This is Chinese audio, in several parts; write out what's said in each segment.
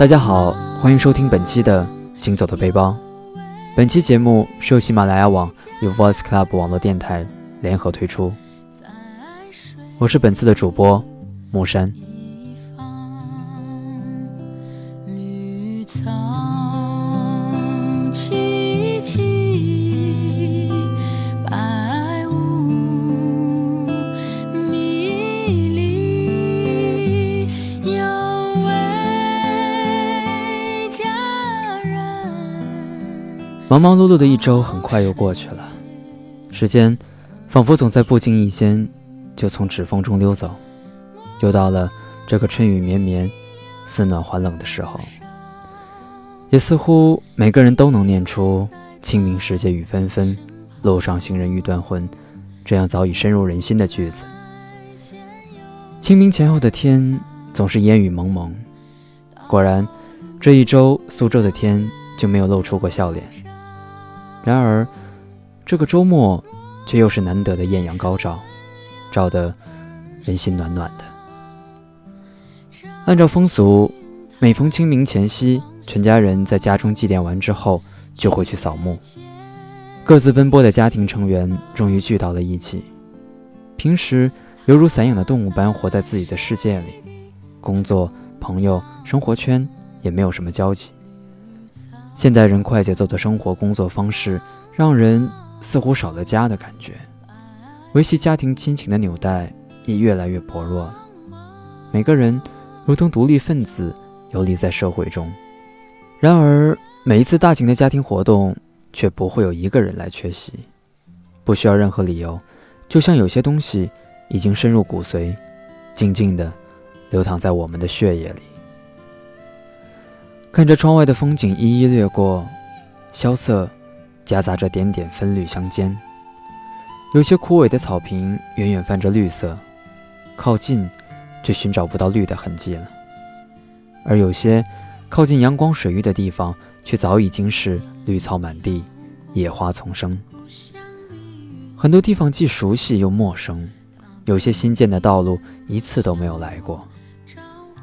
大家好，欢迎收听本期的行走的背包。本期节目是由喜马拉雅网与 Voice Club 网络电台联合推出，我是本次的主播木山。忙忙碌碌的一周很快又过去了，时间仿佛总在不经意间就从指缝中溜走，又到了这个春雨绵绵似暖还冷的时候，也似乎每个人都能念出清明时节雨纷纷，路上行人欲断魂这样早已深入人心的句子。清明前后的天总是烟雨蒙蒙，果然这一周苏州的天就没有露出过笑脸。然而这个周末却又是难得的艳阳高照，照得人心暖暖的。按照风俗，每逢清明前夕，全家人在家中祭奠完之后就会去扫墓，各自奔波的家庭成员终于聚到了一起。平时犹如散养的动物般活在自己的世界里，工作、朋友、生活圈也没有什么交集。现代人快节奏的生活工作方式让人似乎少了家的感觉，维系家庭亲情的纽带也越来越薄弱了。每个人如同独立分子游离在社会中，然而每一次大型的家庭活动却不会有一个人来缺席，不需要任何理由，就像有些东西已经深入骨髓，静静地流淌在我们的血液里。看着窗外的风景一一掠过，萧瑟夹杂着点点分缕相间，有些枯萎的草坪远远泛着绿色，靠近却寻找不到绿的痕迹了，而有些靠近阳光水域的地方却早已经是绿草满地，野花丛生。很多地方既熟悉又陌生，有些新建的道路一次都没有来过，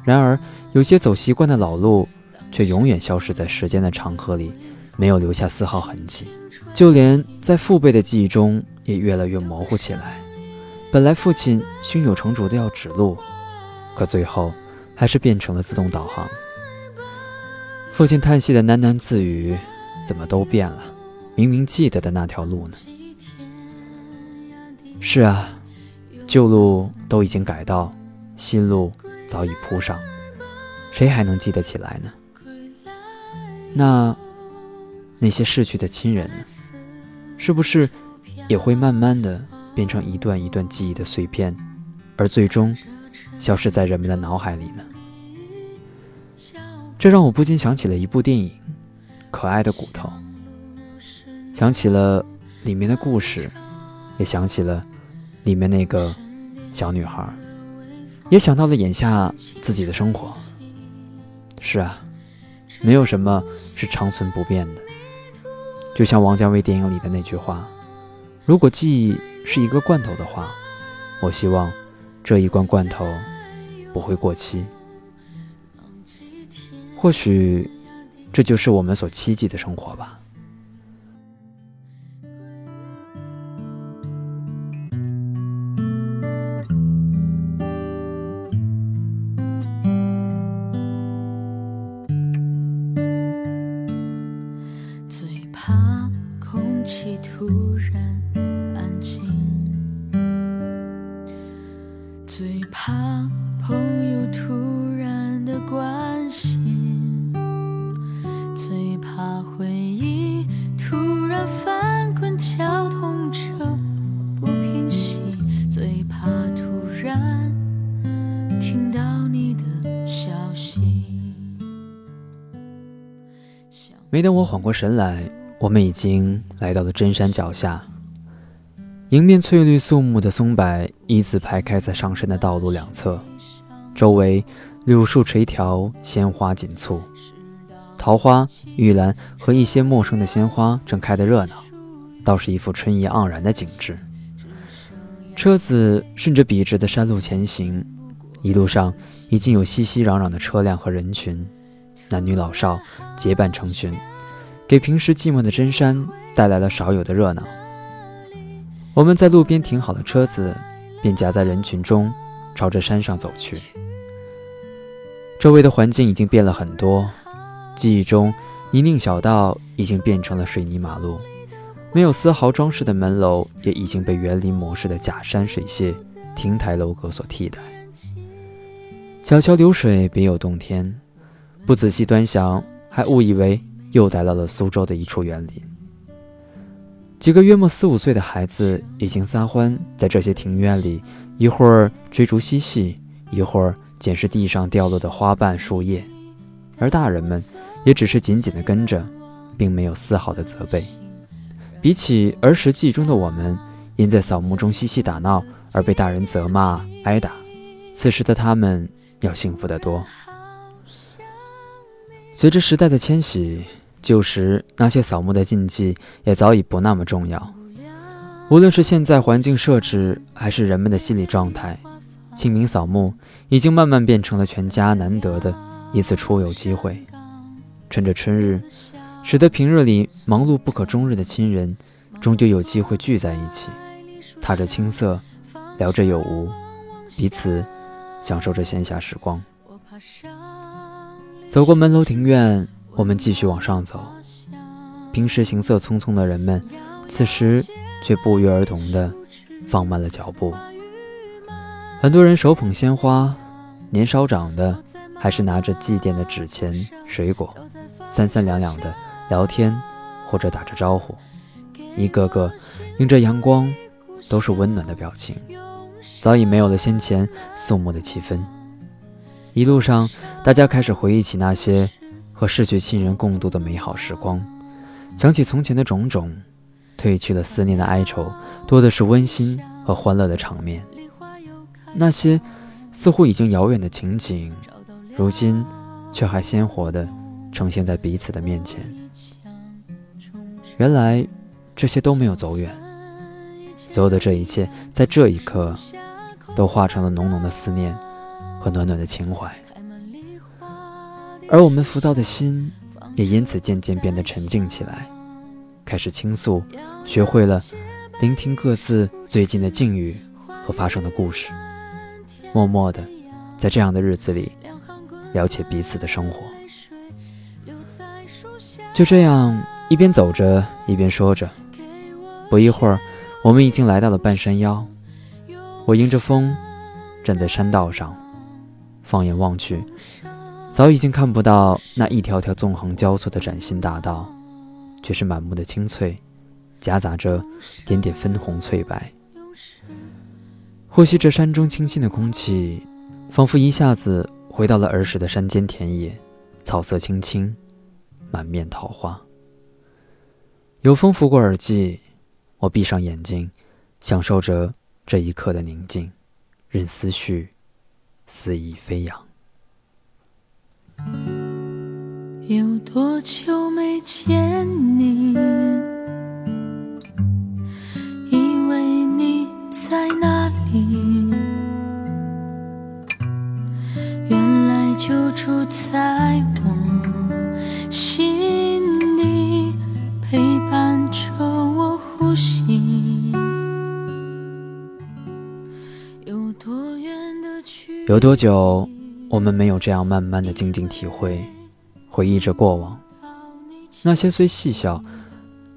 然而有些走习惯的老路却永远消失在时间的长河里，没有留下丝毫痕迹，就连在父辈的记忆中也越来越模糊起来。本来父亲胸有成竹的要指路，可最后还是变成了自动导航。父亲叹息的喃喃自语，怎么都变了，明明记得的那条路呢？是啊，旧路都已经改道，新路早已铺上，谁还能记得起来呢？那些逝去的亲人呢？是不是也会慢慢的变成一段一段记忆的碎片，而最终消失在人们的脑海里呢？这让我不禁想起了一部电影《可爱的骨头》，想起了里面的故事，也想起了里面那个小女孩，也想到了眼下自己的生活。是啊，没有什么是长存不变的，就像王家卫电影里的那句话，如果记忆是一个罐头的话，我希望这一罐罐头不会过期。或许这就是我们所期冀的生活吧。没等我缓过神来，我们已经来到了真山脚下，迎面翠绿肃穆的松柏一字排开在上山的道路两侧，周围柳树垂条，鲜花紧簇，桃花、玉兰和一些陌生的鲜花正开得热闹，倒是一副春意盎然的景致。车子顺着笔直的山路前行，一路上已经有熙熙攘攘的车辆和人群，男女老少结伴成群，给平时寂寞的真山带来了少有的热闹。我们在路边停好了车子，便夹在人群中朝着山上走去。周围的环境已经变了很多，记忆中泥泞小道已经变成了水泥马路，没有丝毫装饰的门楼也已经被园林模式的假山水榭、亭台楼阁所替代。小桥流水别有洞天，不仔细端详还误以为又来到了苏州的一处园林。几个约莫4、5岁的孩子已经撒欢在这些庭院里，一会儿追逐嬉戏，一会儿捡拾地上掉落的花瓣树叶，而大人们也只是紧紧地跟着，并没有丝毫的责备。比起儿时记忆中的我们因在扫墓中嬉戏打闹而被大人责骂挨打，此时的他们要幸福得多。随着时代的迁徙，旧时那些扫墓的禁忌也早已不那么重要。无论是现在环境设置，还是人们的心理状态，清明扫墓已经慢慢变成了全家难得的一次出游机会。趁着春日，使得平日里忙碌不可终日的亲人终究有机会聚在一起，踏着青色，聊着有无，彼此享受着闲暇时光。走过门楼庭院，我们继续往上走，平时行色匆匆的人们此时却不约而同地放慢了脚步。很多人手捧鲜花，年稍长的还是拿着祭奠的纸钱水果，三三两两地聊天或者打着招呼，一个个迎着阳光，都是温暖的表情，早已没有了先前肃穆的气氛。一路上大家开始回忆起那些和逝去亲人共度的美好时光，想起从前的种种，褪去了思念的哀愁，多的是温馨和欢乐的场面。那些似乎已经遥远的情景，如今却还鲜活地呈现在彼此的面前。原来这些都没有走远，所有的这一切在这一刻都化成了浓浓的思念和暖暖的情怀，而我们浮躁的心也因此渐渐变得沉静起来，开始倾诉，学会了聆听各自最近的境遇和发生的故事，默默地在这样的日子里了解彼此的生活。就这样一边走着一边说着，不一会儿我们已经来到了半山腰。我迎着风站在山道上，放眼望去，早已经看不到那一条条纵横交错的崭新大道，却是满目的青翠，夹杂着点点分红翠白。呼吸着山中清新的空气，仿佛一下子回到了儿时的山间田野，草色青青，满面桃花。有风拂过耳际，我闭上眼睛，享受着这一刻的宁静，任思绪肆意飞扬。有多久没见你，以为你在哪里，原来就住在我心里，陪伴着我呼吸。有多远的距离，有多久我们没有这样慢慢的静静体会，回忆着过往，那些虽细小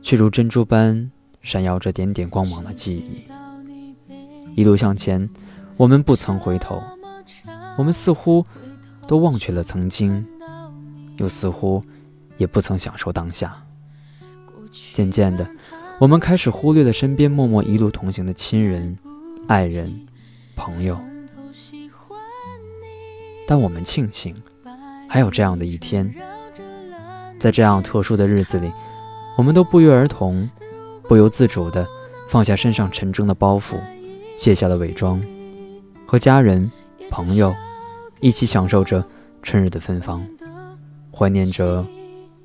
却如珍珠般闪耀着点点光芒的记忆。一路向前，我们不曾回头，我们似乎都忘却了曾经，又似乎也不曾享受当下。渐渐的，我们开始忽略了身边默默一路同行的亲人、爱人、朋友，但我们庆幸还有这样的一天，在这样特殊的日子里，我们都不约而同，不由自主地放下身上沉重的包袱，卸下了伪装，和家人朋友一起享受着春日的芬芳，怀念着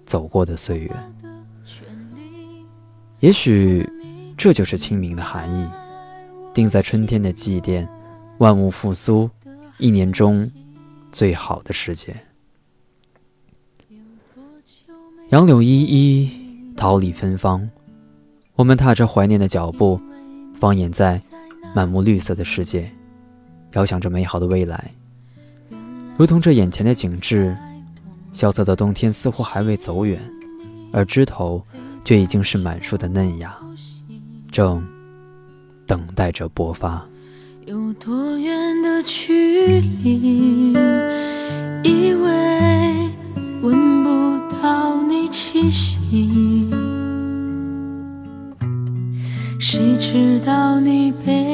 走过的岁月。也许这就是清明的含义，定在春天的祭奠，万物复苏，一年中最好的时节。杨柳依依，桃李芬芳，我们踏着怀念的脚步，放眼在满目绿色的世界，遥想着美好的未来。如同这眼前的景致，萧瑟的冬天似乎还未走远，而枝头却已经是满树的嫩芽，正等待着勃发。有多远的距离，以为闻不到你气息，谁知道你被